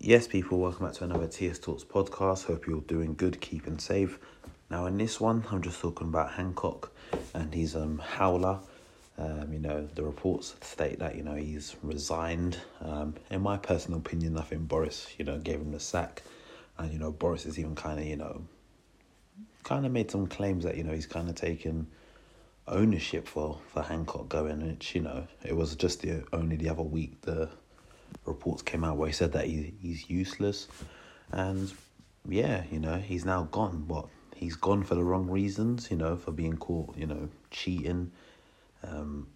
Yes, people, welcome back to another TS Talks podcast. Hope you're all doing good, keeping safe. Now, in this one, I'm just talking about Hancock and his howler. The reports state that, he's resigned. In my personal opinion, I think Boris, gave him the sack. And, Boris has even kind of made some claims that, he's kind of taken ownership for Hancock going, which, it was just the other week the reports came out where he said that he's useless, and he's now gone. But he's gone for the wrong reasons, for being caught, cheating. I'm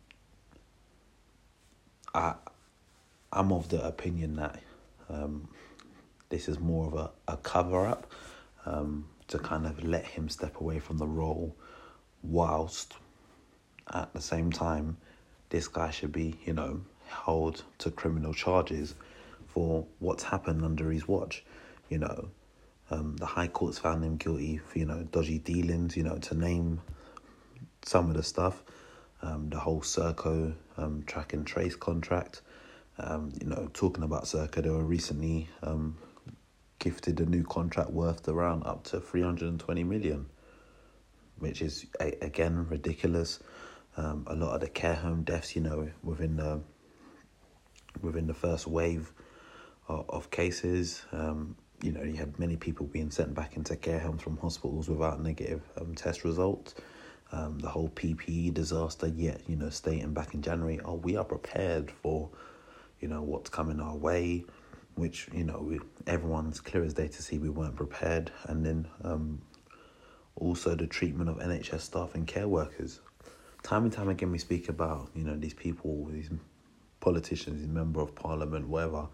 of the opinion that this is more of a cover up to kind of let him step away from the role, whilst at the same time this guy should be held to criminal charges for what's happened under his watch. The High Court's found him guilty for dodgy dealings, to name some of the stuff, the whole Serco track and trace contract. Talking about Serco, they were recently gifted a new contract worth around up to 320 million, which is again ridiculous. A lot of the care home deaths, within the first wave of cases, you had many people being sent back into care homes from hospitals without negative test results. The whole PPE disaster, yet, stating back in January, we are prepared for, what's coming our way, which, everyone's clear as day to see we weren't prepared. And then also the treatment of NHS staff and care workers. Time and time again, we speak about, these people, these politicians, member of parliament, whatever,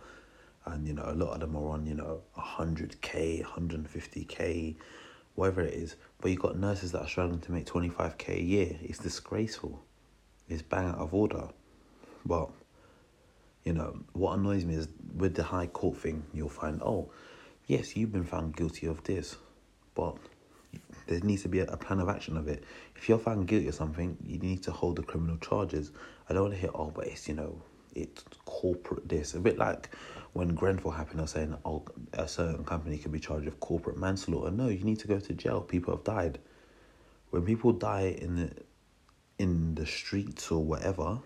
and a lot of them are on 100k, 150k, whatever it is, but you've got nurses that are struggling to make 25k a year. It's disgraceful, it's bang out of order. But what annoys me is with the High Court thing, you'll find, yes, you've been found guilty of this, but there needs to be a plan of action of it. If you're found guilty of something, you need to hold the criminal charges. I don't want to hear, but it's, it's corporate this. A bit like when Grenfell happened, I was saying, a certain company could be charged with corporate manslaughter. No, you need to go to jail. People have died. When people die in the streets or whatever,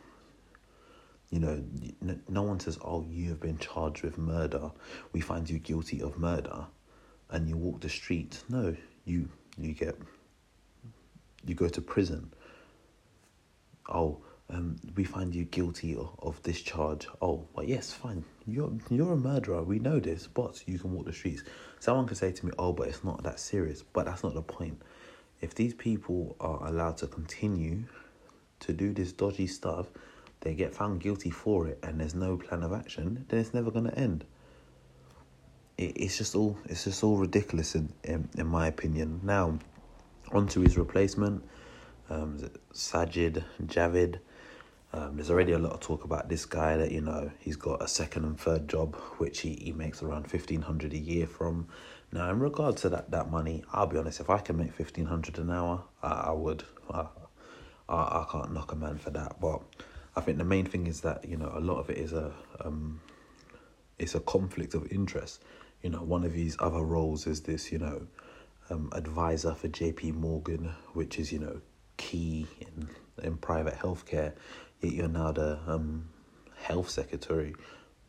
no one says, you have been charged with murder. We find you guilty of murder. And you walk the streets. No, you go to prison. We find you guilty of this charge. Well, yes, fine. You're a murderer. We know this, but you can walk the streets. Someone could say to me, but it's not that serious. But that's not the point. If these people are allowed to continue to do this dodgy stuff, they get found guilty for it, and there's no plan of action, then it's never going to end. It's just all ridiculous in my opinion. Now, onto his replacement, Sajid Javid. There's already a lot of talk about this guy that, he's got a second and third job, which he makes around 1,500 a year from. Now, in regards to that money, I'll be honest, if I can make 1,500 an hour, I would. I can't knock a man for that. But I think the main thing is that, a lot of it is it's a conflict of interest. One of his other roles is this, advisor for JP Morgan, which is, key in private healthcare. Yet you're now the health secretary.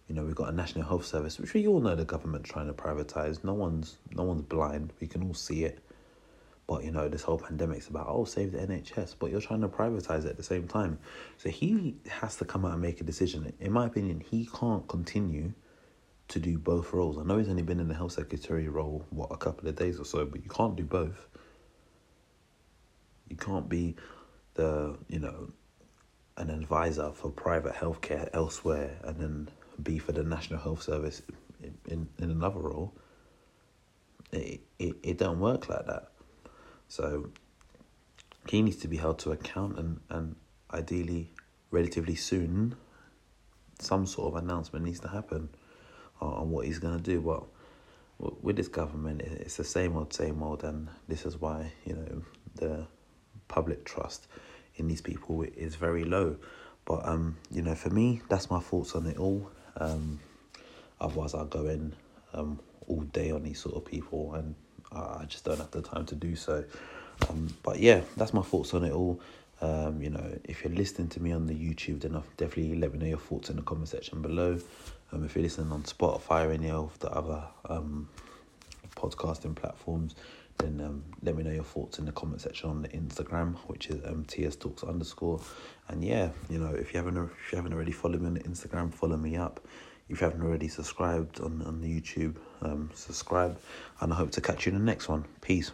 We've got a national health service, which we all know the government's trying to privatise. No one's blind. We can all see it. But, this whole pandemic's about, save the NHS. But you're trying to privatise it at the same time. So he has to come out and make a decision. In my opinion, he can't continue to do both roles. I know he's only been in the health secretary role, a couple of days or so, but you can't do both. You can't be the, an advisor for private healthcare elsewhere and then be for the National Health Service in another role. It don't work like that. So he needs to be held to account and ideally, relatively soon, some sort of announcement needs to happen on what he's going to do. But with this government, it's the same old, and this is why, the public trust in these people is very low. But, for me, that's my thoughts on it all. Otherwise, I'll go in all day on these sort of people, and I just don't have the time to do so. But yeah, that's my thoughts on it all. You know, if you're listening to me on the YouTube, then definitely let me know your thoughts in the comment section below. If you're listening on Spotify or any of the other podcasting platforms, then let me know your thoughts in the comment section on the Instagram, which is TS Talks _. And yeah, you know, if you haven't already followed me on the Instagram, follow me up. If you haven't already subscribed on the YouTube, subscribe. And I hope to catch you in the next one. Peace.